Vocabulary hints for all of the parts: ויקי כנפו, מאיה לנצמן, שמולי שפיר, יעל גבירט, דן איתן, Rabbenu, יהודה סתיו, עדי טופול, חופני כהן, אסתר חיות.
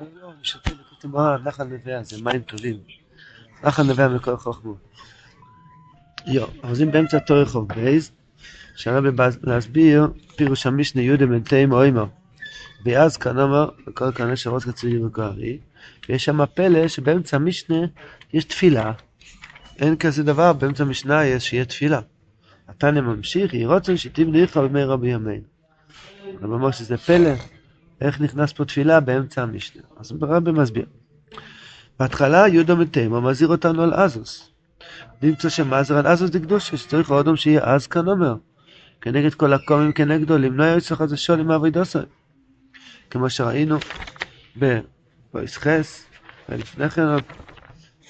היום משתתים לקוטים בעולם, נחל נביה, זה מים טובים. נחל נביה מכל חוכמו. עוזים באמצע תורי חוב בייז, שהרבא להסביר פירוש המשנה יהודה מנתאים או אימא. ואז כאן אמר, וכל כאן יש שרוץ קצוי וגוארי, ויש שם הפלא שבאמצע המשנה יש תפילה. אין כזה דבר, באמצע המשנה יש שיהיה תפילה. התנא ממשיך, יהי רצון שתבליך בימי רבי ימינו. רב אמר שזה פלא, איך נכנס פה תפילה באמצע המשנה. אז הרב מסביר. בהתחלה יהודה מתימה מזהיר אותנו על אזוס. נמצא שמזהיר על אזוס דקדוש, שצריך האדם שיהיה אז כנאמר. כנגד כל הקומים כנגדו, למנוע יוצא חדשו למעברי דוסי. כמו שראינו בויסחס, ולפני כן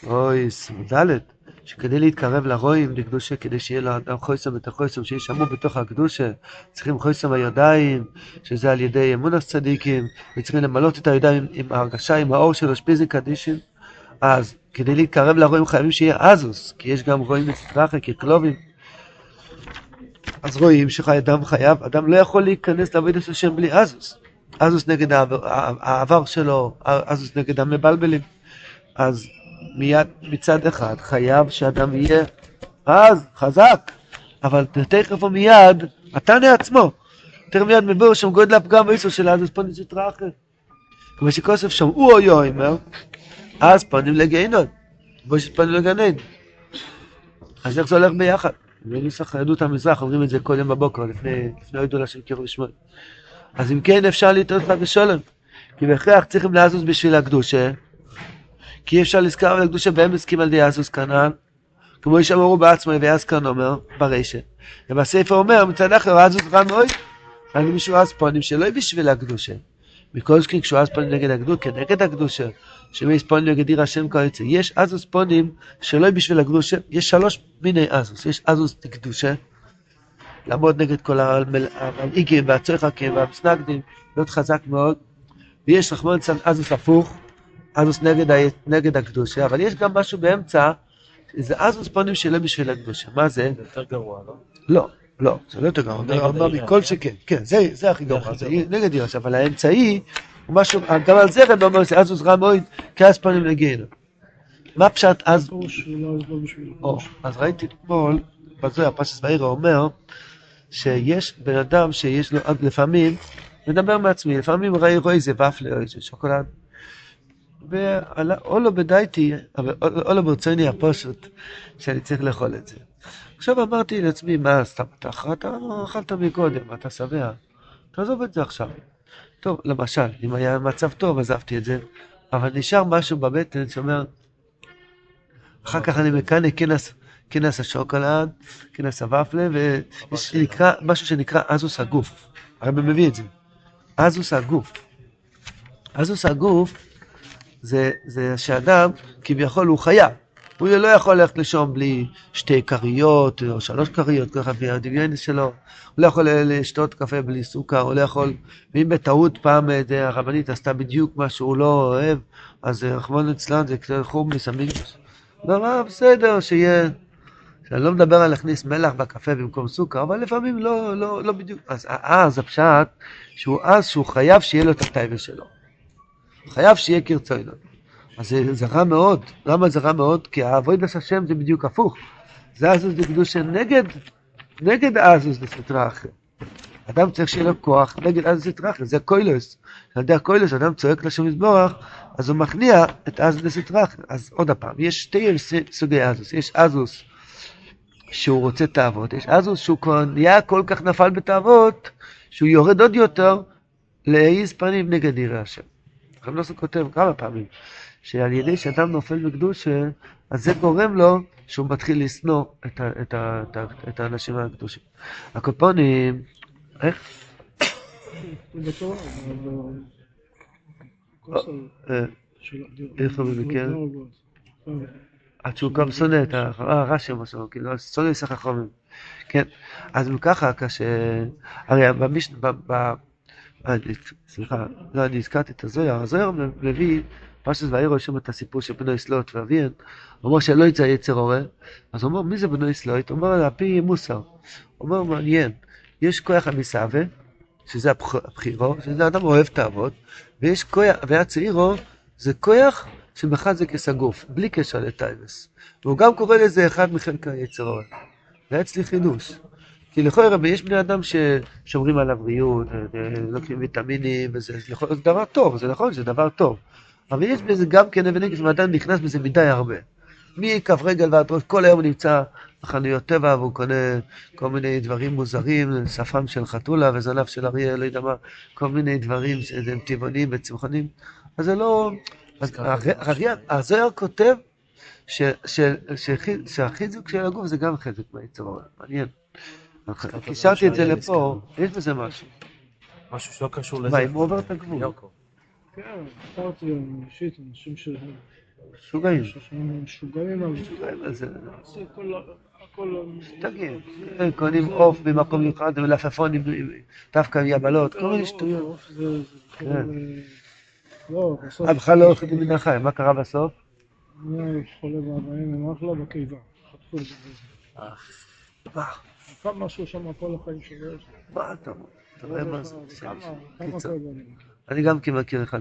רויס דלת. שכדי להתקרב לרועים בקדושה, כדי שיהיה לאדם חוסם את החוסם, שישמו בתוך הקדושה, צריכים חוסם הידיים, שזה על ידי אמון הצדיקים, וצריכים למלות את הידיים עם ההרגשה, עם האור של השפיזים קדישים. אז כדי להתקרב לרועים חייבים שיהיה אזוס, כי יש גם רועים מצטרחה, ככלובים. אז רואים שאדם חייב, אדם לא יכול להיכנס לעבודת השם בלי אזוס. אזוס נגד העבר שלו, אזוס נגד המבלבלים. אז מיד מצד אחד חייב שאדם יהיה אז חזק, אבל תכף ומיד התנא עצמו יותר מיד מבור שם גודל הפגם ואיסו של אז פונים שתרחק כמו שכוסף שמעו או יאמר אז פונים לגיהנום ושפנים לגנן. אז איך זה הולך ביחד? בנוסח יהדות המזרח אומרים את זה קודם בבוקר לפני עידולה של קירוב שמואל. אז אם כן אפשר להתעלות לך בשולם, כי בהכרח צריכים לעזוז בשביל הקדושה, כי אפשר לזכר על הקדושה בהם מסכים על די אזוס כנען, כמו ישמרו בעצמו ויאז כאן אומר ברשע. ובספר אומר, מצד אחר, אזוס רנוי, אני משהו אז פונים שלא היא בשביל הקדושה. מכל שכן כשהוא אז פונים נגד הקדושה, כנגד הקדושה, שמייס פונים נגד עיר השם קורצה. יש אזוס פונים שלא היא בשביל הקדושה, יש שלוש מיני אזוס. יש אזוס לקדושה, לעמוד נגד כל המלאיגים והצוחקים והמסנגדים, להיות חזק מאוד. ויש רחמון צד אזוס הפוך. אזוס נגד הקדושה, אבל יש גם משהו באמצע, זה אזוס פונים שלא בשביל הקדושה. מה זה? זה יותר גרוע, לא? לא, לא, זה לא יותר גרוע, גרוע מכל שכן, כן, זה הכי גרוע, זה נגד יוש, אבל האמצעי, גם על זה רב אומר, זה אזוס רע מאוד, כי אז פונים לגיהנום. מה פשט אז? אז ראיתי אתמול, בזוהר, פרשת וירא אומר, שיש בן אדם שיש לו, לפעמים, מדבר מעצמי, לפעמים רואה איזה ופלה או איזה שוקולד, או לא בדייתי, או לא ברצוני הפשוט, שאני צריך לאכול את זה. עכשיו אמרתי לעצמי, מה סתם, אתה אכלת מקודם, אתה שבע, תעזוב את זה עכשיו. טוב, למשל, אם היה מצב טוב, עזבתי את זה, אבל נשאר משהו בבטן שאומר, אחר כך אני מכאן, כנס השוקולד, כנס הוואפלה, ויש משהו שנקרא אזוס הגוף. הרב מביא את זה. אזוס הגוף. אזוס הגוף, זה שאדם כביכול הוא חייב, הוא לא יכול ללכת לישון בלי שתי קריות או שלוש קריות, ככה והדמיון שלו, הוא לא יכול לשתות קפה בלי סוכר, הוא לא יכול, ואם בטעות פעם הרבנית עשתה בדיוק מה שהוא לא אוהב, אז רחמנא ליצלן זה כתר חום מסמים, לא בסדר שיהיה, אני לא מדבר על להכניס מלח בקפה במקום סוכר, אבל לפעמים לא בדיוק, אז הפשט שהוא חייב שיהיה לו את הטייבה שלו. חייב שיהיה כרצונו. אז זה רע מאוד. למה זה רע מאוד? כי העבודה של השם זה בדיוק הפוך. זה אזוס דקדושה נגד אזוס דסתרה אחר. אדם צריך שיהיה לו כוח נגד אזוס דסתרה אחר. זה קוילוס. על ידי הקוילוס, אדם צועק לשם יתברך, אז הוא מכניע את אזוס דסתרה אחר. אז עוד הפעם, יש שתי סוגי אזוס. יש אזוס שהוא רוצה תאוות. יש אזוס שהוא כבר נהיה כל כך נפל בתאוות, שהוא יורד עוד יותר להעיז פנים נגד יראת השם. הרב נוסף כותב כמה פעמים, שעל ידי שאדם נופל בקדושה, אז זה גורם לו שהוא מתחיל לסנוע את האנשים הקדושים. הקופונים, איך? בתורה, איך הוא מבקר? עד שהוא גם שונא את הרש"י או משהו, כאילו, שונא סך החומים. כן, אז ככה, הרי סליחה, לא, אני הזכרתי את הזוהר. הזוהר מביא, פרשת וירא שם את הסיפור של בנו סלוט ואביהן, הוא אומר שלא יצא יצר הרע, אז הוא אומר, מי זה בנו סלוט? הוא אומר, על פי מוסר. הוא אומר, מעניין, יש כוח המסאווה, שזה הבחירו, שזה אדם אוהב את האבות, ויש כוח, והצעירו זה כוח שמחזק את הגוף, בלי קשר לטייבס. והוא גם קורא לזה אחד מחלקי היצרון. זה אצלי חידוש. כי לכל הרבה יש בני אדם ששומרים על הבריאות, לוקחים ויטמינים, וזה דבר טוב, זה נכון, זה דבר טוב. אבל יש בזה גם כן אבנים, כשמאדם נכנס בזה מדי הרבה. מכף רגל ועד ראש, כל היום נמצא בחנויות טבע, והוא קונה כל מיני דברים מוזרים, שפם של חתולה וזנף של אריה, לא יודע מה, כל מיני דברים שהם טבעונים וצמחונים. אז זה לא... הזוהר כותב שהחיזוק של הגוף זה גם חזק מהיצרון, מעניין. קישרתי את זה לפה, יש בזה משהו. משהו שלא קשור לזה. מה, אם הוא עובר את הגבול? כן, פרט אישית, אנשים ש... שוגעים. שוגעים על זה. שוגעים על זה. שתגעים. קונים עוף במקום יוחד, ולפפונים, דווקא יבלות, כל מיני שטויות. הבחל לא הולכת מן החיים, מה קרה בסוף? אני חולה בעבאים, הם אחלה בקיבה. חטפו את זה. מה? כמה משהו שם כל החיים שלו יש. מה אתה אומר? אתה רואה מה זה? כמה קייבנים? אני גם כמכיר אחד,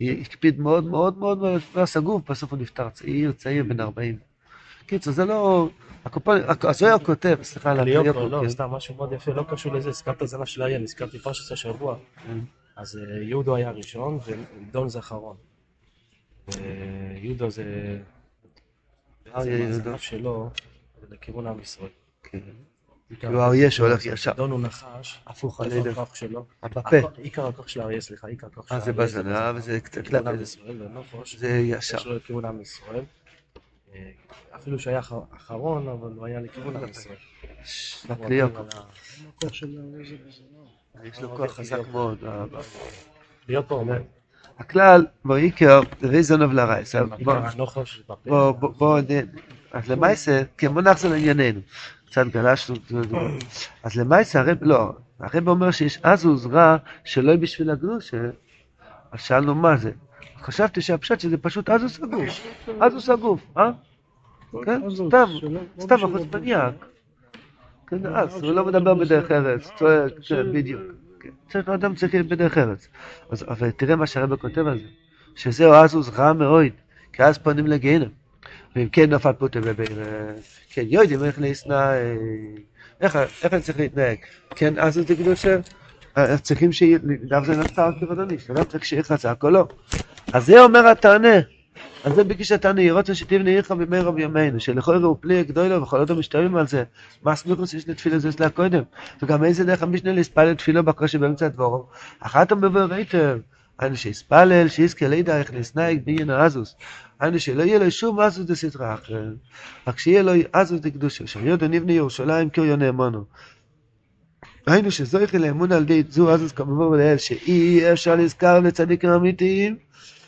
הקפיד מאוד מאוד מאוד ועשה גוף, בסוף הוא נפטר צעיר, בן 40. קיצור, זה לא... הזוהר כותב, סליחה, לא, סתם, משהו מאוד יפה, לא קשור לזה, הזכרת הזנב של אריה, הזכרתי פרשת השבוע. אז יהודו היה הראשון ודון זכרון. יהודו זה... הזנב שלו, זה לכיוון עם ישראל. כאילו האריה שהולך ישר. דון הוא נחש, הפוך על איזה כוח שלו. בפה. עיקר הכוח של האריה, סליחה, עיקר הכוח של האריה. זה בזנב, זה קצת לבן. כיוון עם ישראל, לנפוש. זה ישר. יש לו לכיוון עם ישראל. אפילו שהיה אחרון, אבל הוא היה לכיוון עם ישראל. נקליאו. הכוח של האריה זה בזנב. יש לו כוח חזק מאוד. להיות פה אומר. הכלל, בעיקר, ראי זנב לרעי. נוחש, בפה. בואו, אז למעשה, כמונח זה לענייננו. קצת גלשנו, אז למעשה הרב, לא, הרב אומר שיש עזוז רע שלא בשביל הגדושה, אז שאלנו מה זה? חשבתי שהפשט שזה פשוט עזוז הגוף, עזוז הגוף, אה? כן, סתם החוצפניאק. כן, אז הוא לא מדבר בדרך ארץ, צועק, בדיוק. אדם צריך להיות בדרך ארץ. אבל תראה מה שהרב כותב על זה, שזהו עזוז רע מאוד, כי אז פונים לגיהנום. ואם כן נפל פוטה בבין, כן, יודעים איך להסנע, איך אני צריך להתנהג. כן, אז זה קדושה, צריכים שדף זה נפטר כבדוני, שלא צריך שיהיה חזק או לא. אז זה אומר התענה, אז זה בגיש התענה, ירוץ שתבנה עירך בימי רב ימינו, שלכל ראו פלי הגדוי לו וכל אותו משתלבים על זה. מה סמיכוס יש לתפילה זו אצלה קודם? וגם איזה דרך המשנה להספלל תפילו בקושי באמצע דבורו. אחת המבוא ראיתם. אנו שיספלל, שיזכה לידע, איך נסנאיג בעין האזוס. אנו שלא יהיה לו שום אזוס לסדרה אחר. רק שיהיה לו אזוס לקדושה, שיודו נבנה ירושלים קריון האמנו. ראינו שזויכי לאמון על די זו אזוס כמובן ולאל, שאי אפשר להזכר לצדיקים אמיתיים,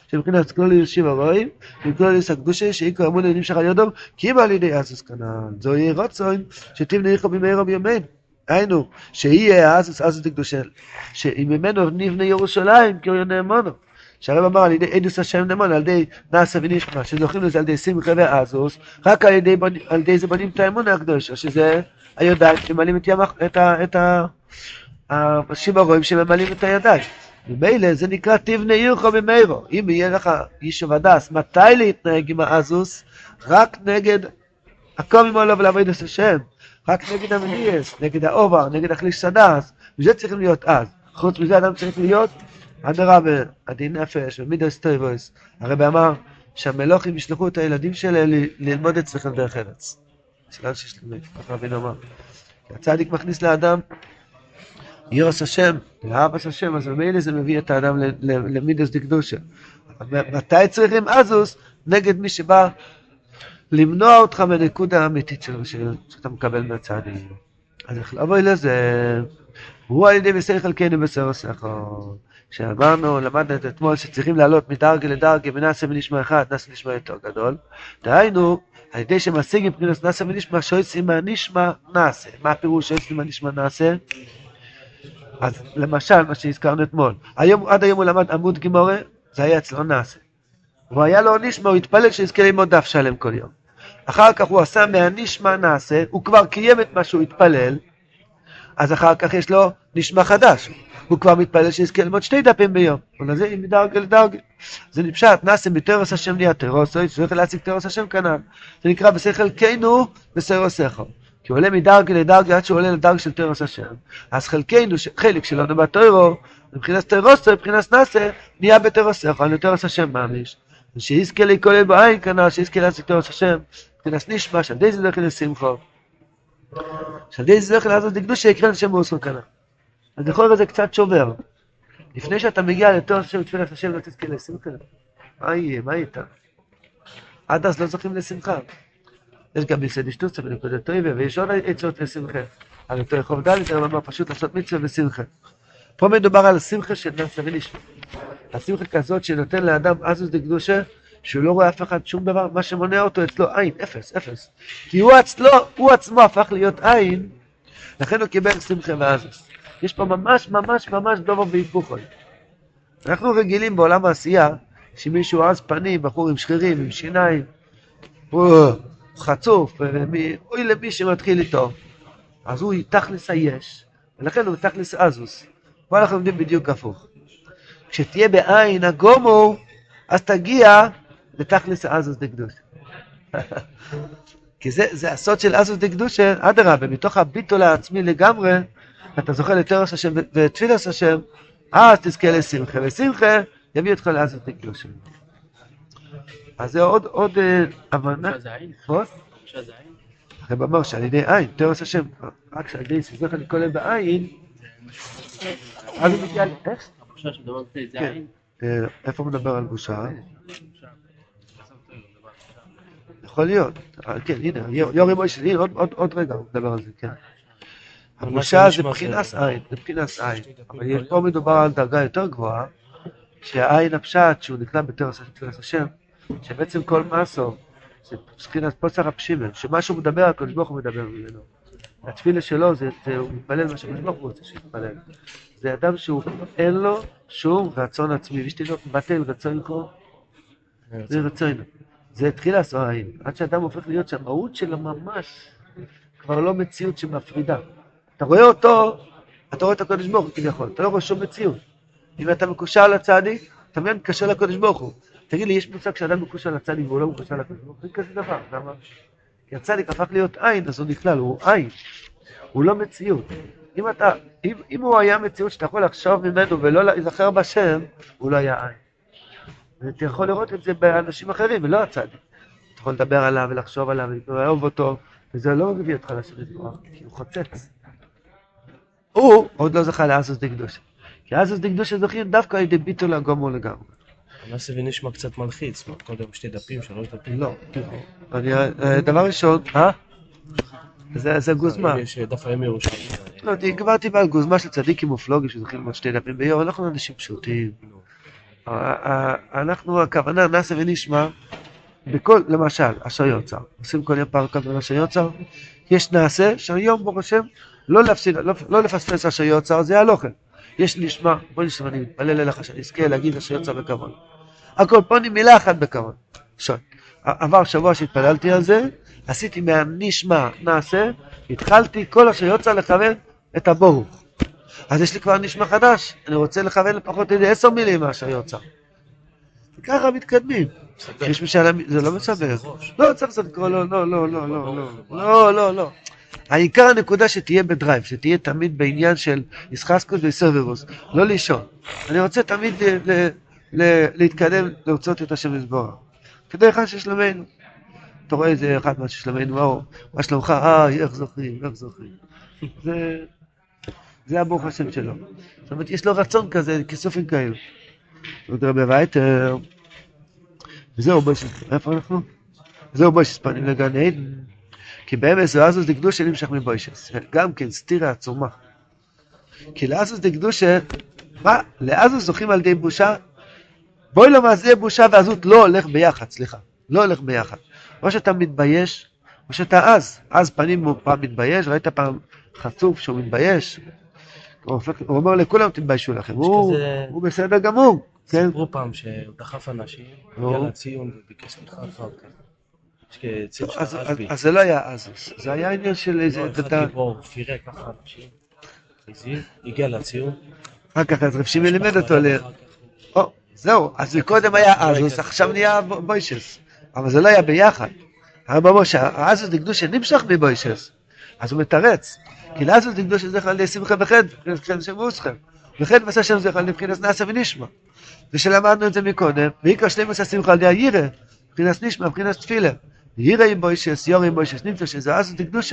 שמבחינת כלול יושיב הרואים, וכלול יוס הקדושה, שאיקו אמון לנמשך על ידום, כי בא לידי אזוס כנען. זו יהיה רוצוין, שתבנה יחו במהירו בימינו. היינו, שיהיה האזוס הקדושה, שממנו נבנה ירושלים קריון נאמנו. שהרב אמר על ידי אדוס השם נאמן, על ידי נעשה ונשמע, שזוכים לזה על ידי שמחה והאזוס, רק על ידי זה בנים את האמונה הקדושה, שזה הידיים שממלאים את השיבה רואים שממלאים את הידיים. ומילא זה נקרא תבנה עירך במהירו. אם יהיה לך יישוב הדס, מתי להתנהג עם האזוס? רק נגד הקום עמו לו ולעבוד את השם. רק נגד המניאס, נגד האובר, נגד החליש סדס, וזה צריכים להיות אז. חוץ מזה אדם צריך להיות אדרה ועדין נפש ומידו סטויבויס. הרב אמר שהמלוכים ישלחו את הילדים שלהם ללמוד אצלכם דרך ארץ. שלנו שישלמים, כך רבינו אמר. הצדיק מכניס לאדם ירס השם, לאהבת השם, אז במילא זה מביא את האדם למידו סדקדושה. מתי צריכים אזוס נגד מי שבא למנוע אותך מנקודה האמיתית שלו, שאתה מקבל מהצעדים. אז איך לבוא אלה זה, הוא על ידי בסי חלקנו בסר הסחר, שאמרנו, למדנו את אתמול, שצריכים לעלות מדרגה לדרגה, ונעשה ונשמע אחד, נעשה ונשמע יותר גדול. דהיינו, על ידי שמשיגים פרינוס נעשה ונשמע, שעושים מהנשמע נעשה. מה הפירוש שעושים מהנשמע נעשה? אז למשל, מה שהזכרנו אתמול, עד היום הוא למד עמוד גימורה, זה היה אצלו נעשה. והיה לו נשמע, הוא התפלל שיזכה ללמוד דף שלם כל יום. אחר כך הוא עשה מהנשמע נעשה, הוא כבר קיים את מה שהוא התפלל, אז אחר כך יש לו נשמע חדש. הוא כבר מתפלל שיזכה ללמוד 2 דפים ביום. אבל זה מדרגה לדרגה. זה נפשט, נעשה מתרס השם נהיה תרס, צריך להציג תרס השם כנען. זה נקרא בשכל כנו בסיירו שכל. כי הוא עולה מדרגה לדרגה עד שהוא עולה לדרגה של תרס השם. אז חלקנו, חלק שלנו בתוירו, מבחינת תרס, מבחינת נעשה, נהיה בתרס שכל, אני תרס השם מאמיש. שיזכה להיכולל בעין כנען, שיזכה להציג תרס השם, כנס נשמע, שעדי זה דרך לסמכו. שעדי זה דרך לעשות דקדוש שיקרן השם באוסכו כנען. אז לכל זה קצת שובר. לפני שאתה מגיע לתור השם, תפילת השם לא תזכה לשמחה. מה יהיה? מה איתה? עד אז לא זוכים לשמחה. יש גם מסד אשתוסה בנקודת טריביה, ויש עוד עצות לשמחה. על אותו יחוב דלית, אני אומר פשוט לעשות מצווה ושמחה. פה מדובר על השמחה של נס לביניש. השמחה כזאת שנותן לאדם עזוז דקדושה, שהוא לא רואה אף אחד שום דבר, מה שמונע אותו אצלו עין, אפס. כי הוא עצמו הפך להיות עין, לכן הוא קיבל שמחה ועזוז. יש פה ממש דובר והיפוכוי. אנחנו רגילים בעולם העשייה, שמישהו אז פנים, בחור עם שחירים, עם שיניים, הוא חצוף, אוי למי שמתחיל איתו. אז הוא תכלס היש, ולכן הוא תכלס עזוס. מה אנחנו יודעים בדיוק הפוך? כשתהיה בעין הגומו, אז תגיע לתכלס העזוס דקדוש. כי זה הסוד של עזוס דקדוש, אדרבה, מתוך הביטול העצמי לגמרי, אתה זוכה לתרס השם ותפילת השם, אז תזכה לשמחה, ושמחה יביא אותך לעז ותגלו שלו. אז זה עוד הבנה. עכשיו זה עין? עכשיו זה עין? הרב אמר שעל ידי עין, תרס השם, רק שעל ידי סזכה לקולה בעין, אז הוא מגיע איך? הבושה שמדבר בפני זה עין? איפה מדבר על בושה? יכול להיות, כן, הנה, יורי מוישה, הנה, עוד רגע הוא מדבר על זה, כן. הבושה זה מבחינס עין, זה מבחינס עין, אבל פה מדובר על דרגה יותר גבוהה, שהעין הפשעת שהוא נקלע בתרס השם, שבעצם כל מסו, זה מבחינת פוסח הפשימן, שמשהו מדבר, הקדוש ברוך הוא מדבר ממנו. התפילה שלו, הוא מתפלל מה שהקדוש ברוך הוא רוצה שיתפלל. זה אדם שהוא אין לו שום רצון עצמי, ושתינו בטל רצון לקרוא, זה רצון. זה התחיל לעשות העין, עד שאדם הופך להיות שהמהות של הממש, כבר לא מציאות שמפרידה. אתה רואה אותו, אתה רואה את הקודש ברוך הוא כביכול, אתה לא רואה שום מציאות. אם אתה מקושר לצדיק, אתה מיד מקשר לקודש ברוך הוא. תגיד לי, יש מושג שאדם מקושר לצדיק והוא לא מקושר לקודש ברוך הוא? אין כזה דבר, למה? כי הצדיק הפך להיות עין, אז הוא נכלל, הוא עין. הוא לא מציאות. אם הוא היה מציאות שאתה יכול לחשוב ממנו ולא להיזכר בשם, הוא לא היה עין. ואתה יכול לראות את זה באנשים אחרים ולא הצדיק. אתה יכול לדבר עליו ולחשוב עליו ולאהוב אותו, וזה לא מביא אותך לשבת ברוך, כי הוא חוצץ. הוא עוד לא זכה לעזוז דקדוש. כי העזוז דקדוש זוכים דווקא על ידי ביטול הגומו לגמרי. הנס לוי נשמע קצת מלחיץ, כל יום 2 דפים, 3 דפים. לא, דבר ראשון, זה גוזמה. יש דף הימים ירושלים. לא, גברתי בעל גוזמה של צדיקים מופלוגים שזוכים ללמוד 2 דפים ביום, אנחנו אנשים פשוטים. אנחנו, הכוונה, הנס לוי נשמע, בכל, למשל, אשר יוצר. עושים כל יום פרקה בין אשר יוצר, יש נעשה שהיום בו רשם, לא לפספס אשר יוצר, זה הלוכל. יש נשמע, בוא נשמע, אני מתפלל אליך, שנזכה להגיד אשר יוצר בכוון. הכל, פה אני מילה אחת בכוון. עבר שבוע שהתפללתי על זה, עשיתי מהנשמע נעשה, התחלתי כל אשר יוצר לכוון את הבורוך. אז יש לי כבר נשמע חדש, אני רוצה לכוון לפחות לידי 10 מילים מאשר יוצר. וככה מתקדמים. זה לא מסבר. לא, צריך לסתגרו, לא. העיקר הנקודה שתהיה בדרייב, שתהיה תמיד בעניין של ישחסקוס וסרבירוס, לא לישון. אני רוצה תמיד להתקדם, לרצות את השם לסבורה. כדי אחד ששלמנו. אתה רואה איזה אחד מה ששלמנו, מה שלומך, איך זוכרים. זה הברוך השם שלו. זאת אומרת, יש לו רצון כזה, כסופים כאלו. זאת אומרת, בבית, וזהו בויש, איפה אנחנו? זהו בויש, ספנים לגן עיד. כי באמס ועזוס דקדושה נמשך מבוישס, גם כן סתירה עצומה. כי לעזוס דקדושה, מה? לעזוס זוכים על ידי בושה, בואי לא מעזי בושה ועזות לא הולך ביחד, סליחה, לא הולך ביחד. או שאתה מתבייש, או שאתה אז פנים הוא פעם מתבייש, ראית פעם חצוף שהוא מתבייש, הוא אומר לכולם תתביישו לכם, הוא בסדר גמור. סיפרו פעם שהוא דחף אנשים, היה לציון וביקש סליחה אחר כך. אז זה לא היה עזוס, זה היה עניין של איזה... לא, אחד גיבור, פירק אחר אנשים. חזיז, הגיע לציון. אחר כך, אז רב שמעון לימד אותו זהו, אז קודם היה אזוס, עכשיו נהיה מוישס. אבל זה לא היה ביחד. הרב משה, האזוס דקדוש נמשך ממוישס. אז הוא מתרץ. כי לאזוס דקדוש זכר לשמחה וחד, כשם שמוסכם. וכן ועשה שם זכר לבחינס נעשה ונשמע. ושלמדנו את זה מקודם, ועיקר שלימוס השמחה על ידי הירא, בחינס נשמע, בחינס תפילה. הירא עם מוישס, יורא עם מוישס, נמצא שזה האזוס דקדוש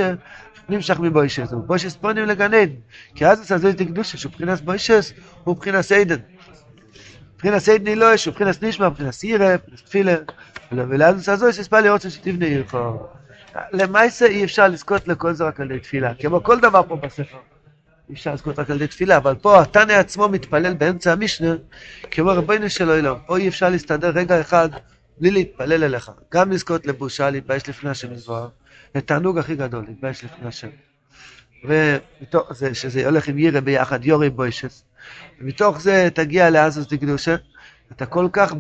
נמשך ממוישס. ומוישס פונים לגנן, כי האזוס הזה דקדוש שהוא בחינס מוישס, הוא בחינס עדן. בחינס עדן היא לא ישו, בחינס נשמע, בחינס הירא, בחינס תפילה. ולאזוס הזו יש הספעה לראות שתבנה עירך. למעשה אי אפשר לזכות לכל זה רק על ידי תפילה, כמו כל דבר פה בספר. אי אפשר לזכות רק על ידי תפילה, אבל פה התנא עצמו מתפלל באמצע המשנה, כמו רבנו של עולם, פה אי אפשר להסתדר רגע אחד בלי להתפלל אליך. גם לזכות לבושה, להתבייש לפני השם יתברך, לתענוג הכי גדול, להתבייש לפני השם. ומתוך זה, שזה הולך עם ירא ביחד, יורא עם מוישס, ומתוך זה תגיע לאזוס דקדושה, אתה כל כך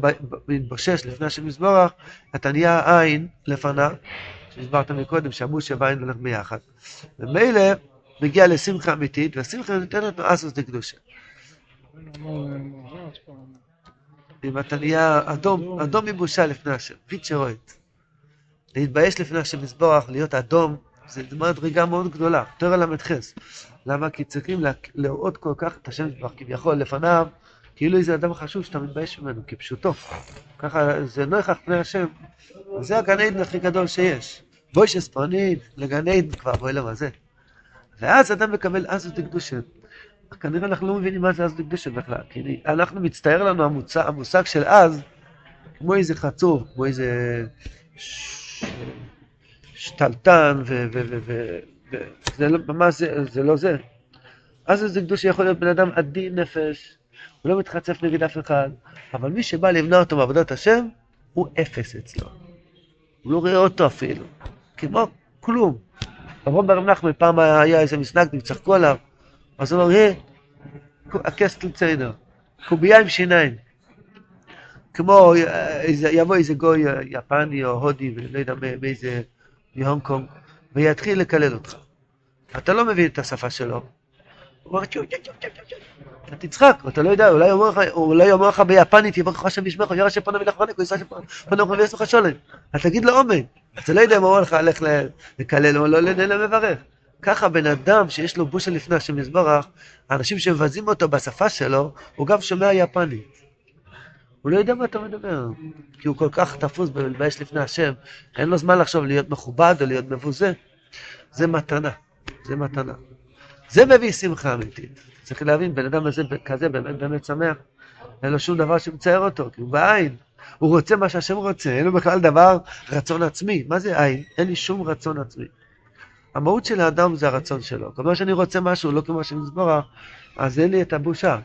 מתבושש לפני השם יתברך, אתה נהיה עין לפניו, שהסברת מקודם שהמוש והעין הולך ביחד. ומילא מגיע לשמחה אמיתית, והשמחה נותנת לו אזוס דקדושה. אם אתה נהיה אדום, אדום מבושה לפני השם, פיצ'רויט. להתבייש לפני השם יתברך, להיות אדום, זה מדרגה מאוד גדולה, תורה למתחס. למה? כי צריכים לראות כל כך את השם יתברך כביכול לפניו, כאילו איזה אדם חשוב שאתה מתבייש ממנו, כפשוטו. ככה זה נוכח פני השם. זה הגן עדן הכי גדול שיש. מוישס פונים לגן עדן כבר בעולם הזה. ואז אדם מקבל אזוס דקדושה. כנראה אנחנו לא מבינים מה זה אזוס דקדושה בכלל. כי אנחנו מצטער לנו המושג של אז, כמו איזה חצוף, כמו איזה שתלטן וממש זה לא זה. אזוס דקדושה יכול להיות בן אדם עדין נפש, הוא לא מתחצף נגד אף אחד, אבל מי שבא למנוע אותו מעבודת השם, הוא אפס אצלו. הוא לא רואה אותו אפילו, כמו כלום. אברהם בר נחמי פעם היה איזה מסנגדים, צחקו עליו, אז הוא אומר, הקסטל ציינו, קובייה עם שיניים. כמו יבוא איזה גוי יפני או הודי, ולא יודע מאיזה מהונג קונג, ויתחיל לקלל אותך. אתה לא מבין את השפה שלו. הוא אומר, אתה תצחק, אתה לא יודע, אולי אומר לך ביפנית, יברך לך שם ישמח, יראה שפנה מלך ורנק, הוא יסע שפנה מלך ויש לך שולם. אז תגיד לו עומד, אתה לא יודע אם אמרו לך, הלך לקלל או לא למברך. ככה בן אדם שיש לו בושה לפני השם יתברך, האנשים שמבזים אותו בשפה שלו, הוא גם שומע יפנית. הוא לא יודע מה אתה מדבר, כי הוא כל כך תפוס בלבייש לפני השם, אין לו זמן לחשוב להיות מכובד או להיות מבוזה. זה מתנה, זה מתנה. זה מביא שמחה אמיתית. צריך להבין, בן אדם הזה כזה באמת באמת שמח. אין לו שום דבר שמצייר אותו, כי הוא בעין. הוא רוצה מה שהשם רוצה, אין לו בכלל דבר רצון עצמי. מה זה עין? אין לי שום רצון עצמי. המהות של האדם זה הרצון שלו. כמו שאני רוצה משהו, לא כמו שאני מסברה, אז אין לי את הבושה.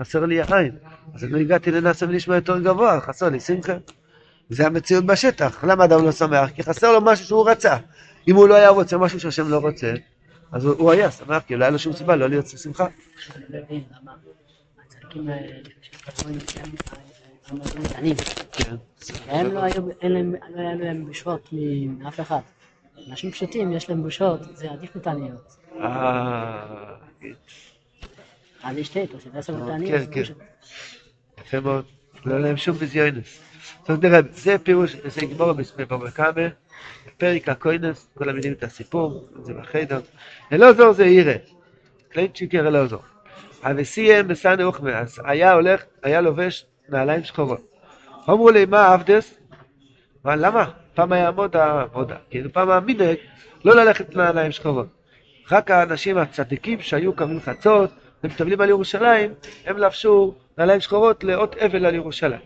חסר לי העין. אז אני הגעתי לנסה ונשמע יותר גבוה, חסר לי שמחה. זה המציאות בשטח. למה אדם לא שמח? כי חסר לו משהו שהוא רצה. אם הוא לא היה רוצה משהו שהשם לא רוצה, אז הוא היה שמח, כי אולי היה לו שום סיבה, לא להיות שמחה. אני לא מבין למה, הצדיקים האלה, שפתחויים המדענים, להם לא היה להם בושות מאף אחד. אנשים פשוטים יש להם בושות, זה עדיף מתעניות. אז יש תתו, שזה עשר מתעניות. כן, כן. יפה מאוד, לא להם שום בזיונס. זאת אומרת, זה פירוש, זה גמור בפרקאמה, פרק הקוינס, כל המילים את הסיפור, זה בחדר. אלא עזור זה ירא, קליין צ'יקר אלא עזור. אבסיים בסן אוכמאס, היה הולך, היה לובש נעליים שחורות. אמרו לי, מה אבדס? אבל למה? פעם היה עבודה, כאילו פעם המנהג, לא ללכת נעליים שחורות. רק האנשים הצדיקים שהיו קמים חצות, ומתאבלים על ירושלים, הם לבשו נעליים שחורות לאות אבל על ירושלים.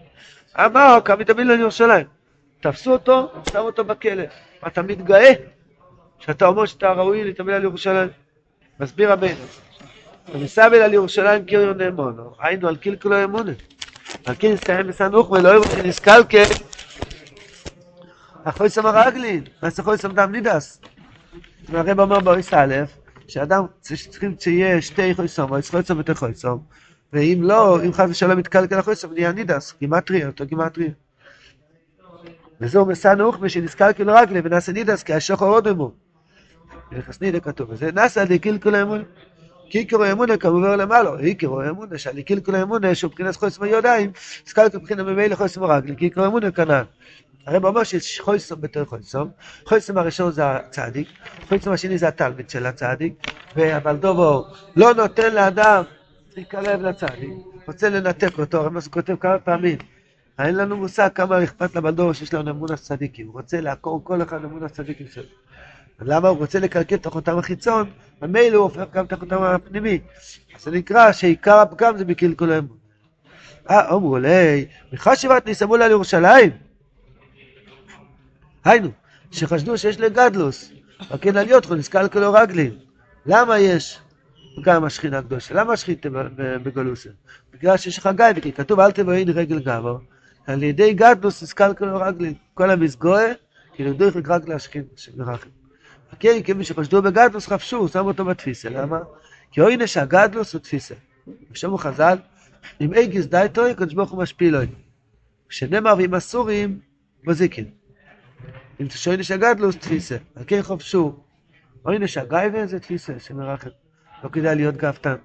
אמרו, קמים תאבלים על ירושלים. תפסו אותו, שם אותו בכלא. אתה מתגאה שאתה אומר שאתה ראוי להתאבל על ירושלים. מסביר רבנו. ומסבל על ירושלים קיריו נאמונו. היינו על קלקלו אמונו. על כן נסתיים בסנוך ולאוהב שנסקל כן. אחוי סמר אגלין. נסחוי סמדם נידס. הרב אומר באויס א', שאדם צריכים שיהיה שתי חוי סום, או שחוי סום ותחוי חוי סום. ואם לא, אם חד ושלום מתקלקל החוי סום, נהיה נידס. גימטריה, אותו גימטריה. וזהו מסען אוכמה שנזכר כאילו רגלי ונעשה נידס כי השוחר עוד אמור. ולחסני לכתוב, אז נעשה דקיל כאילו אמור. כי קרו אמונה כמובן למעלה, היא קרו אמונה, שאני כאילו כל אמונה שהוא מבחינת חויס מיודעים, סקלת מבחינת ממילא חויס מרגל, כי קרו אמונה כנען. הרי ממש יש חויסום בתור חויסום, חויסום הראשון זה הצדיק, חויסום השני זה התלמיד של הצדיק, אבל דובו לא נותן לאדם להתקרב לצדיק, רוצה לנתק אותו, הרי מה שהוא כותב כמה פעמים, אין לנו מושג כמה אכפת לבלדור שיש לנו אמון הצדיקים, הוא רוצה לעקור כל אחד אמון הצדיקים שלו. למה הוא רוצה לקלקל את החותם החיצון? המילא הוא הופך גם את החותם הפנימי. אז זה נקרא שעיקר הפגם זה בקלקול האמון. אמרו לי, מחשיבת ניסמו לה לירושלים. היינו, שחשדו שיש לגדלוס, וכן על יותחו נזכר כלו רגלים. למה יש? גם השכינה הקדושה. למה השכינתם בגלוסה? בגלל שיש חגי, וכי כתוב אל תבואי לרגל גבר. על ידי גדלוס נזכר כלו רגלים. כל המסגועה, כי נמדו יחד רגל השכין שגרחים. כן, כי מי שחשדו בגדלוס חפשו, שם אותו בתפיסה. למה? כי הנה שהגדלוס הוא תפיסה. ושם הוא חזל, אם אי גזדאי טוי, קדוש ברוך הוא משפיל אוי. כשנמר ועם הסורים, מזיקין. אם שהנה שהגדלוס תפיסה, על כן חפשו. הנה שהגייבה זה תפיסה שמרחת. לא כדאי להיות גאוותן.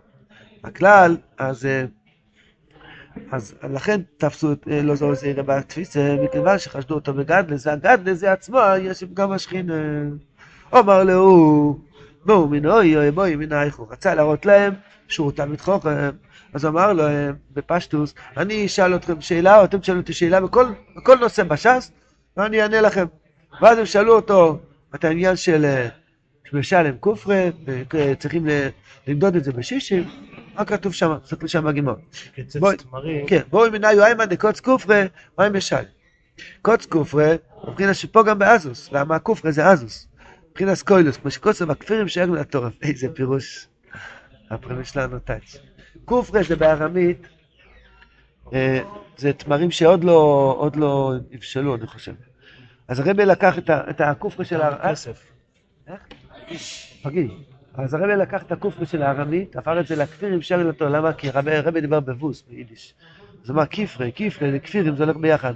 הכלל, אז לכן תפסו את לא זו איזה רבה תפיסה, מכיוון שחשדו אותו בגדלס, והגדלס זה עצמו, יש גם השכין... אמר לו, בואו מנוי, אוי, בואי מנייך, הוא רצה להראות להם שהוא תלמיד חוכם, אז אמר להם בפשטוס, אני אשאל אתכם שאלה, או אתם תשאלו אותי שאלה בכל נושא בש"ס, ואני אענה לכם. ואז הם שאלו אותו, את העניין של משל הם כופרה, צריכים למדוד את זה בשישים, מה כתוב שם, צריך לשם הגימון. בואו מנוי, אוי, מה דקוץ כופרה, מה הם משל? קוץ כופרה, מבחינה שפה גם באזוס, למה כופרה זה אזוס. מבחינת סקוילוס, כמו שקוסם הכפירים שייך מן התורף, איזה פירוש הפרמי שלנו טאץ'. כופרה זה בארמית, זה תמרים שעוד לא יבשלו, אני חושב. אז הרבי לקח את הכופרה של הארמית, אז הרבי לקח את הכופרה של הארמית, הפר את זה לכפירים שייך מן התורף, למה? כי הרבי דיבר בבוס, ביידיש. זאת אומרת, כיפרה, לכפירים, זה הולך ביחד.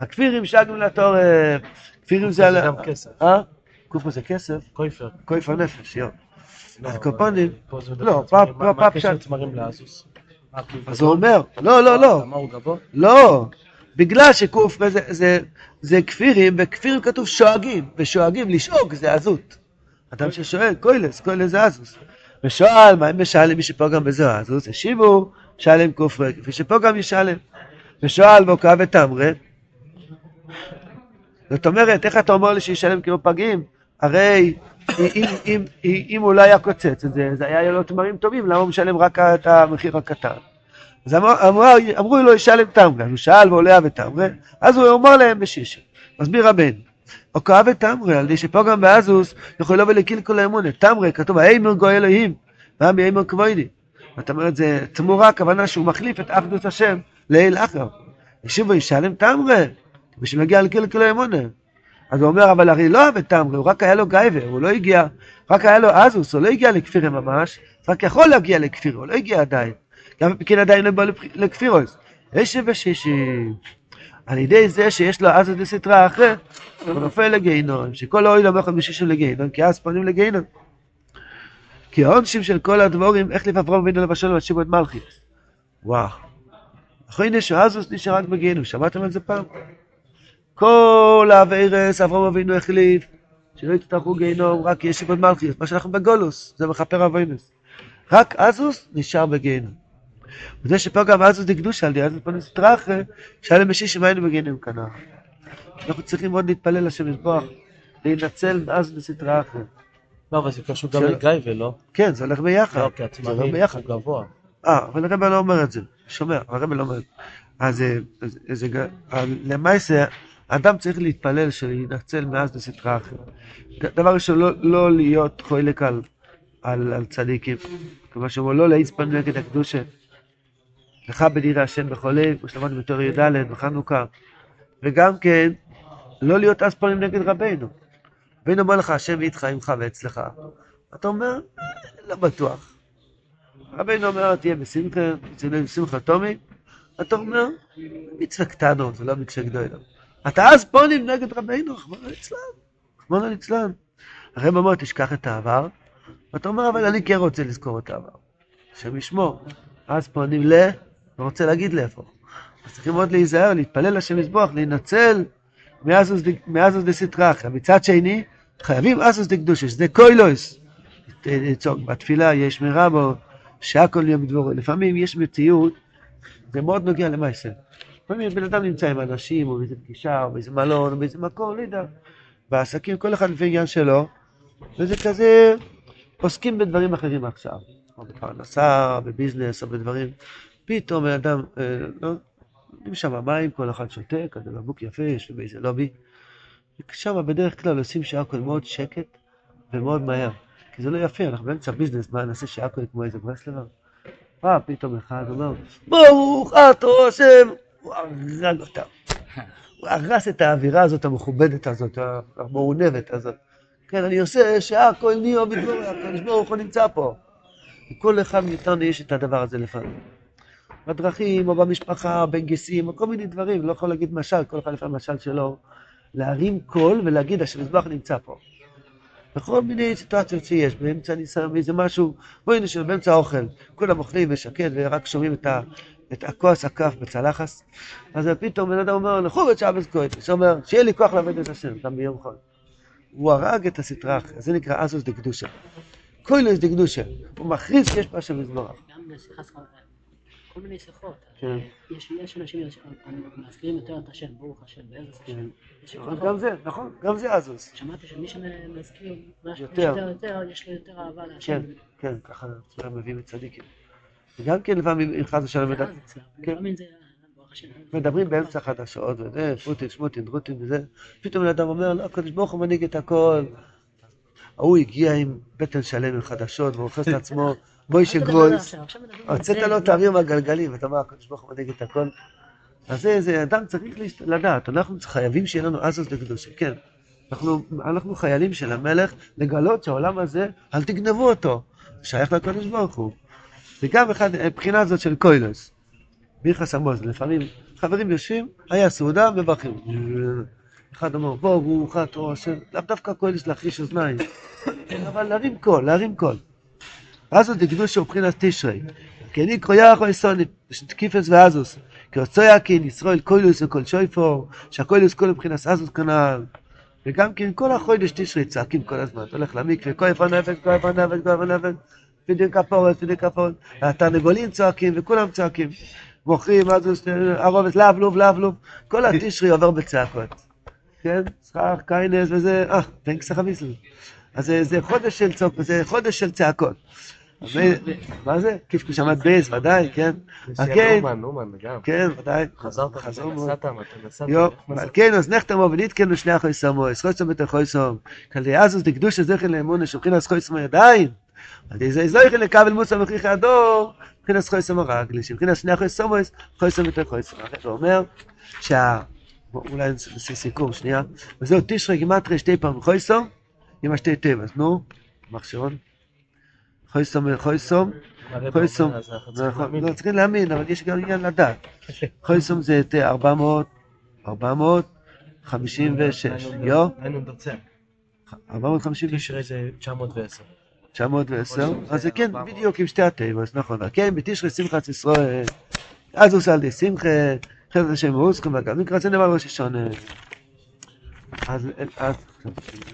הכפירים שייך מן התורף, כפירים זה גם כסף. כופר זה כסף, כויפר נפש, יום. הקופונים, לא, מה קשר תמרים לאזוס? אז הוא אומר, לא. אמרו גבוה? לא, בגלל שכופר זה כפירים, וכפירים כתוב שואגים, ושואגים לשאוג זה אזות. אדם ששואל, כוילס זה אזוס. ושואל, מה אם משאלים מי שפה גם בזה אזוס? השיבו, שאלים כופר, ושפה גם ישאלים. ושואל מוקע ותמרה. זאת אומרת, איך אתה אומר לי שישאלים כמו פגים? הרי אם הוא לא היה קוצץ את זה, זה היה לו תמרים טובים, למה הוא משלם רק את המחיר הקטן? אז אמרו לו, ישלם תמרה, הוא שאל ועולה ותמרה, אז הוא אומר להם בשישה. מסביר רבן, הוקעה ותמרה, על די שפה גם באזוס, יכולו ולקלקול האמונה, תמרה, כתוב, האמר גוי אלוהים, והמי האמר כבוידי. זאת אומרת, זה תמורה, הכוונה שהוא מחליף את עבדות השם לאל אחר. ישיבו, ישלם תמרה, ושמגיע לקלקול האמונה. אז הוא אומר, אבל הרי לא אוהב תמרה, הוא רק היה לו גייבר, הוא לא הגיע, רק היה לו אזוס, הוא לא הגיע לכפיר ממש, רק יכול להגיע לכפיר, הוא לא הגיע עדיין. גם בכן עדיין לא בא לכפיר עוז. ישב ושישים. על ידי זה שיש לו אזוס לסתרה אחרי, הוא נופל לגיהנום, שכל האוי לא מוכן משישים לגיהנום, כי אז פונים לגיהנום. כי העונשים של כל הדבורים, איך לפברום בינו לבשלום, עד שמעון מלכי. וואו. אחרי נשו, אזוס נשאר רק בגיהנום, שמעתם על זה פעם? כל העברס, אברהם אבינו החליף, שלא יצטרכו גיהנום, רק יש שמעון מלכי, מה שאנחנו בגולוס, זה מחפר אביינוס. רק אזוס נשאר בגיהנום. וזה שפה גם אזוס דקדוש על די, אז לפעמים סתרה אחרי, שאלה משיש אם היינו בגיהנום כנראה. אנחנו צריכים מאוד להתפלל לשם יתברך, להינצל מאזוס לסתרה אחרי. לא, אבל זה קשור גם לגיא ולא? כן, זה הולך ביחד. לא, כי התמרים הוא גבוה. אבל הרב לא אומר את זה, שומע, הרב לא אומר את זה. אז למעשה, אדם צריך להתפלל שינצל מאז לסתרה אחרת. דבר ראשון, לא להיות חולק על צדיקים. כמו שאומר, לא להעיז פנים נגד הקדושה. לך בדיר השם בחולי, כמו שלמדנו בתור י"ד בחנוכה. וגם כן, לא להיות אז פנים נגד רבנו. רבנו אומר לך, השם איתך, עמך ואצלך. אתה אומר, לא בטוח. רבנו אומר, תהיה בשמחה תומי. אתה אומר, מצווה קטנה, זה לא מצווה גדולה. אתה אז פונים נגד רבנו, רחמנא ליצלן. הרב אומר, תשכח את העבר, ואתה אומר, אבל אני כן רוצה לזכור את העבר. שמשמור. אז פונים ל... לא רוצה להגיד לאיפה. אז צריכים עוד להיזהר, להתפלל לשם ישבוח, להינצל מאזוס דסטרחה. מצד שני, חייבים אזוס דקדוש, שזה קוילוס. בתפילה יש מרבו, שהכל יום בדבורו. לפעמים יש מציאות, זה מאוד נוגע למעשה. לפעמים בן אדם נמצא עם אנשים, או באיזה פגישה, או באיזה מלון, או באיזה מקום, לא יודע. בעסקים, כל אחד לפי עניין שלו, וזה כזה, עוסקים בדברים אחרים עכשיו. או בפרנסה, או בביזנס, או בדברים. פתאום אדם, לא, נמשם המים, כל אחד שותק, אז מבוק יפה, יש באיזה לובי. שם בדרך כלל עושים שהכל מאוד שקט, ומאוד מהר. כי זה לא יפה, אנחנו באמצע ביזנס, מה נעשה שהכל כמו איזה ברסלבר? פתאום אחד אומר, ברוך את רושם! הוא הרג אותם. הוא הרס את האווירה הזאת, המכובדת הזאת, המעונבת הזאת. כן, אני עושה שהכל ניאו בדבורו, הקדוש ברוך הוא נמצא פה. וכל אחד מאיתנו יש את הדבר הזה לפעמים. בדרכים, או במשפחה, או בין גיסים, או כל מיני דברים, לא יכול להגיד משל, כל אחד לפעמים משל שלו, להרים קול ולהגיד, השבח נמצא פה. בכל מיני סיטואציות שיש, באמצע ניסיון, איזה משהו, בואי נשאר, באמצע האוכל, כולם אוכלים ושקט ורק שומעים את הכוס, הכף בצלחס, אז פתאום בן אדם אומר, לחובת שעבס כהת, שאומר, שיהיה לי כוח לעבד את השם, גם ביום חול. הוא הרג את הסטרח, זה נקרא אסוס דקדושה. קוילוס דקדושה, הוא מכריז שיש משהו מזבורך. גם בשיחה שחורה, כל מיני שיחות, יש אנשים, מזכירים יותר את השם, ברוך השם, בארץ השם. גם זה, נכון, גם זה אסוס. שמעתי שמי שמזכיר משהו יותר, יש לו יותר אהבה להשם. כן, כן, ככה מביאים את צדיקים. וגם כן לפעמים הלחז ושלם את זה. מדברים באמצע חדשות, וזה, פוטין, שמוטין, דרוטין וזה. פתאום לאדם אומר, לא, הקדוש ברוך הוא מנהיג את הכל. הוא הגיע עם בטן שלם עם חדשות, והוא חס לעצמו, מוישה גרויס. הוצאת לו תאוויר מהגלגלים, ואתה אומר, הקדוש ברוך הוא מנהיג את הכל. אז זה, אדם צריך לדעת, אנחנו חייבים שיהיה לנו אזוס דקדושה, כן. אנחנו חיילים של המלך לגלות שהעולם הזה, אל תגנבו אותו, שייך לקדוש ברוך הוא. וגם הבחינה הזאת של קוילוס, ביחס המוז, לפעמים חברים יושבים, היה סעודה וברכים. אחד אומר, בואו, ברוכת רושם, לא דווקא קוילוס להחריש אוזניים, אבל להרים קול, להרים קול. אזוס דקדושה הוא בחינת תשרי, כי אני קרויה אחרי סונית, שתקיפס ואזוס, כי עוצו יעקין, ישראל קוילוס וכל שויפור, שהקוילוס כול מבחינת אזוס כנעל. וגם כן כל החודש תשרי צעקים כל הזמן, הולך למקווה, כואב הנפש, כואב הנפש, כואב הנפש. פידין כפורת, פידין כפורת, התרנגולים צועקים וכולם צועקים, מוכרים, הרובס, לאב לוב, לאב לוב, כל התשרי עובר בצעקות, כן? שחר, קיינס וזה, תן כסחביס לזה. אז זה חודש של צעקות. מה זה? כפקו שמעת בייס, ודאי, כן? כן, ודאי. חזרת נסעת. כן, אז נכתם עובדית כן לשני אחוי סמו, אסחוי סמו בתחוי סמו, כדי אזוס דקדוש הזכן לאמון, שוכין אסחוי סמו ידיים. אז לא יכל לקבל מוסה מכריחי הדור, מבחינת חוי סמר רגלישים, מבחינת שני החוי סמויס, חוי סמר יותר חוי סמר. זה אומר אולי נעשה סיכום שנייה, וזהו תשרי גימטרי שתי פעמים חוי סום, עם השתי טבע, אז נו, מחשרון. חוי סמר, חוי סום, חוי סום, לא צריכים להאמין, אבל יש גם עניין לדעת. חוי סום זה 456, יו? 456. תשרי זה 910. 910, אז זה כן בדיוק עם שתי התאים, אז נכון, כן, בתשרי שמחת ישראל, אז הוא סלדי שמחה, חלת השם ואוסכם, וגם נקרא זה נבל ראש השונה. אז,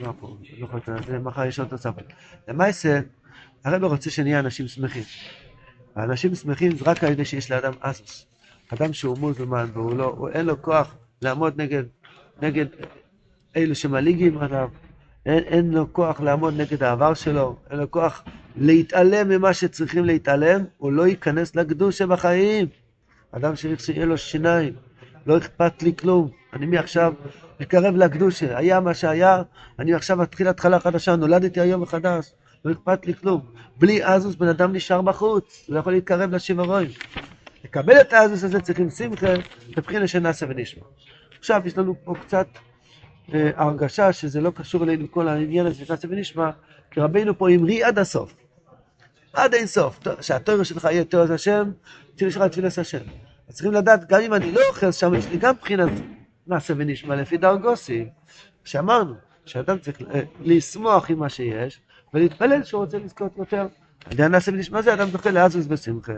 לא פה, לא חלטה, זה מחר יש עוד תוספת. למעשה, הרב רוצה שנהיה אנשים שמחים. האנשים שמחים זה רק על ידי שיש לאדם אזוס. אדם שהוא מוזלמן, והוא אין לו כוח לעמוד נגד אלו שמליגים עליו. אין לו כוח לעמוד נגד העבר שלו, אין לו כוח להתעלם ממה שצריכים להתעלם, הוא לא ייכנס לקדושה בחיים. אדם שיהיה לו שיניים, לא אכפת לי כלום, אני מעכשיו מקרב לקדושה, היה מה שהיה, אני עכשיו אתחיל התחלה חדשה, נולדתי היום מחדש, לא אכפת לי כלום. בלי אזוס בן אדם נשאר בחוץ, הוא לא יכול להתקרב לשברויים. לקבל את האזוס הזה צריכים שמחה, לבחין שנעשה ונשמע. עכשיו יש לנו פה קצת הרגשה שזה לא קשור אלינו כל העניין הזה שנעשה ונשמע, כי רבינו פה אמרי עד הסוף, עד אין סוף, שהתורה שלך יהיה תורת השם, תפילה שלך תפילת השם. אז צריכים לדעת, גם אם אני לא אוכל שם, יש לי גם בחינת נעשה ונשמע לפי דרגוסי, שאמרנו שאדם צריך לשמוח עם מה שיש, ולהתפלל שהוא רוצה לזכות יותר, אדם נעשה ונשמע זה, אדם זוכה להזוז בשמחה.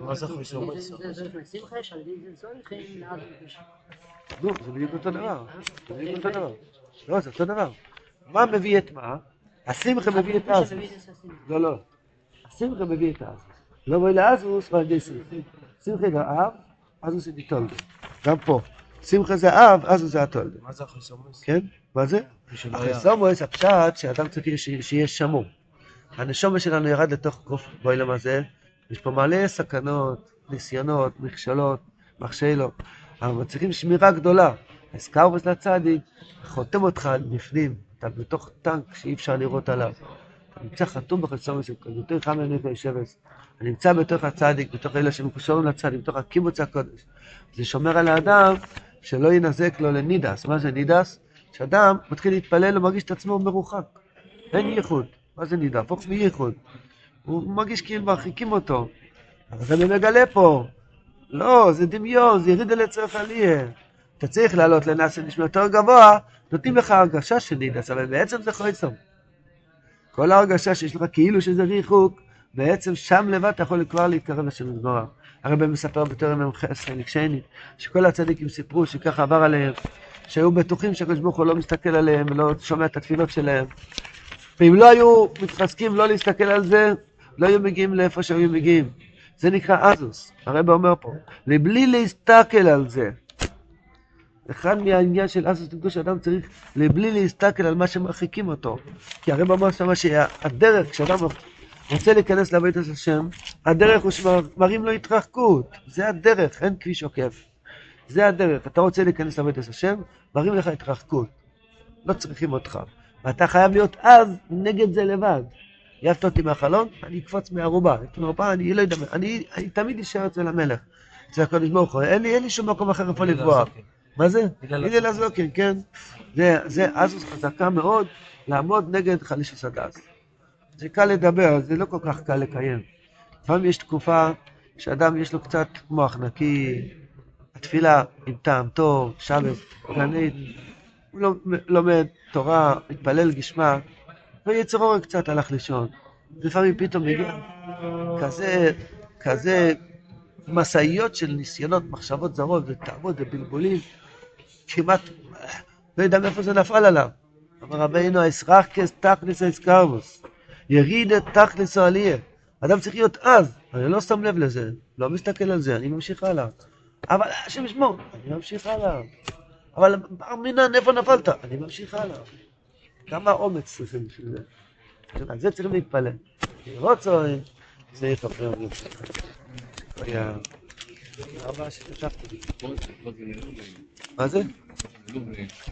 מה זה חושב? שמחה יש על ידי זו חיים לעד. לא, זה בדיוק אותו דבר. זה בדיוק אותו דבר. לא, זה אותו דבר. מה מביא את מה? השמחה מביא את הזוז. לא, לא. השמחה מביא את הזוז. לא מביא להזוז, מה ידי שמחה. שמחה גרעב, הזוז היא תולדה. גם פה. שמחה זה האב, אז הוא זה התולדה. מה זה החיסומוס? כן? מה זה? החיסומוס, הפשעת שאדם צריך שיש שמום. הנשום שלנו ירד לתוך גוף בועלם הזה, יש פה מלא סכנות, ניסיונות, מכשלות, מכשלות. אבל צריכים שמירה גדולה. אז קרבוס לצדיק, חותם אותך בפנים, אתה בתוך טנק שאי אפשר לראות עליו. אתה נמצא חתום בחיסומוס, הוא יותר חם לנפש שבס. אני נמצא בתוך הצדיק, בתוך אלה שמקושרים לצדיק, בתוך הקיבוץ הקודש. זה שומר על האדם, שלא ינזק לו לנידס. מה זה נידס? כשאדם מתחיל להתפלל, הוא מרגיש את עצמו מרוחק. אין ייחוד. מה זה נידס? פוך מייחוד. הוא מרגיש כאילו מרחיקים אותו. אבל אני מגלה פה. לא, זה דמיון, זה יריד אלי צרף עליה. אתה צריך לעלות לנס שנשמע יותר גבוה, נותנים לך הרגשה של נידס, אבל בעצם זה חוסר. כל ההרגשה שיש לך כאילו שזה ריחוק, בעצם שם לבד אתה יכול כבר להתקרב לשם יתברך. הרב מספר בתורה ממחשני, שכל הצדיקים סיפרו שככה עבר עליהם, שהיו בטוחים שהקדוש ברוך הוא לא מסתכל עליהם, לא שומע את התפילות שלהם. ואם לא היו מתחזקים לא להסתכל על זה, לא היו מגיעים לאיפה שהיו מגיעים. זה נקרא אזוס, הרב אומר פה, לבלי להסתכל על זה. אחד מהעניין של אזוס לקדוש אדם צריך לבלי להסתכל על מה שמרחיקים אותו. כי הרב אמר שמה שהדרך כשאדם רוצה להיכנס לבית השם, הדרך הוא שמראים לו התרחקות, זה הדרך, אין כביש עוקף. זה הדרך, אתה רוצה להיכנס לבית השם, מראים לך התרחקות, לא צריכים אותך. ואתה חייב להיות אז נגד זה לבד. יעפת אותי מהחלון, אני אקפוץ מהרובה, אני לא יודע, אני תמיד אשאר אצל המלך. אצל הקדוש ברוך הוא, אין לי שום מקום אחר איפה לגבוה. מה זה? הנה לזוקר, כן. זה אז חזקה מאוד, לעמוד נגד חליש וסדס. זה קל לדבר, זה לא כל כך קל לקיים. לפעמים יש תקופה שאדם יש לו קצת מוח נקי, התפילה עם טעם טוב, שבת, גנית, הוא לא לומד תורה, מתפלל גשמה, ויצר אור קצת הלך לישון. לפעמים פתאום מגיע כזה מסעיות של ניסיונות, מחשבות זרות וטעמות ובלבולים, כמעט לא יודע מאיפה זה נפעל עליו. אמר רבינו, הישרח כסתכניס הישקרבוס. יריד את תכלס העלייה. אדם צריך להיות אז, אני לא שם לב לזה, לא מסתכל על זה, אני ממשיך הלאה. אבל השם ישמור, אני ממשיך הלאה. אבל בר מינן, איפה נפלת? אני ממשיך הלאה. כמה אומץ צריכים בשביל זה. על זה צריכים להתפלל. רוצוי, זה יחפר לי. מה זה?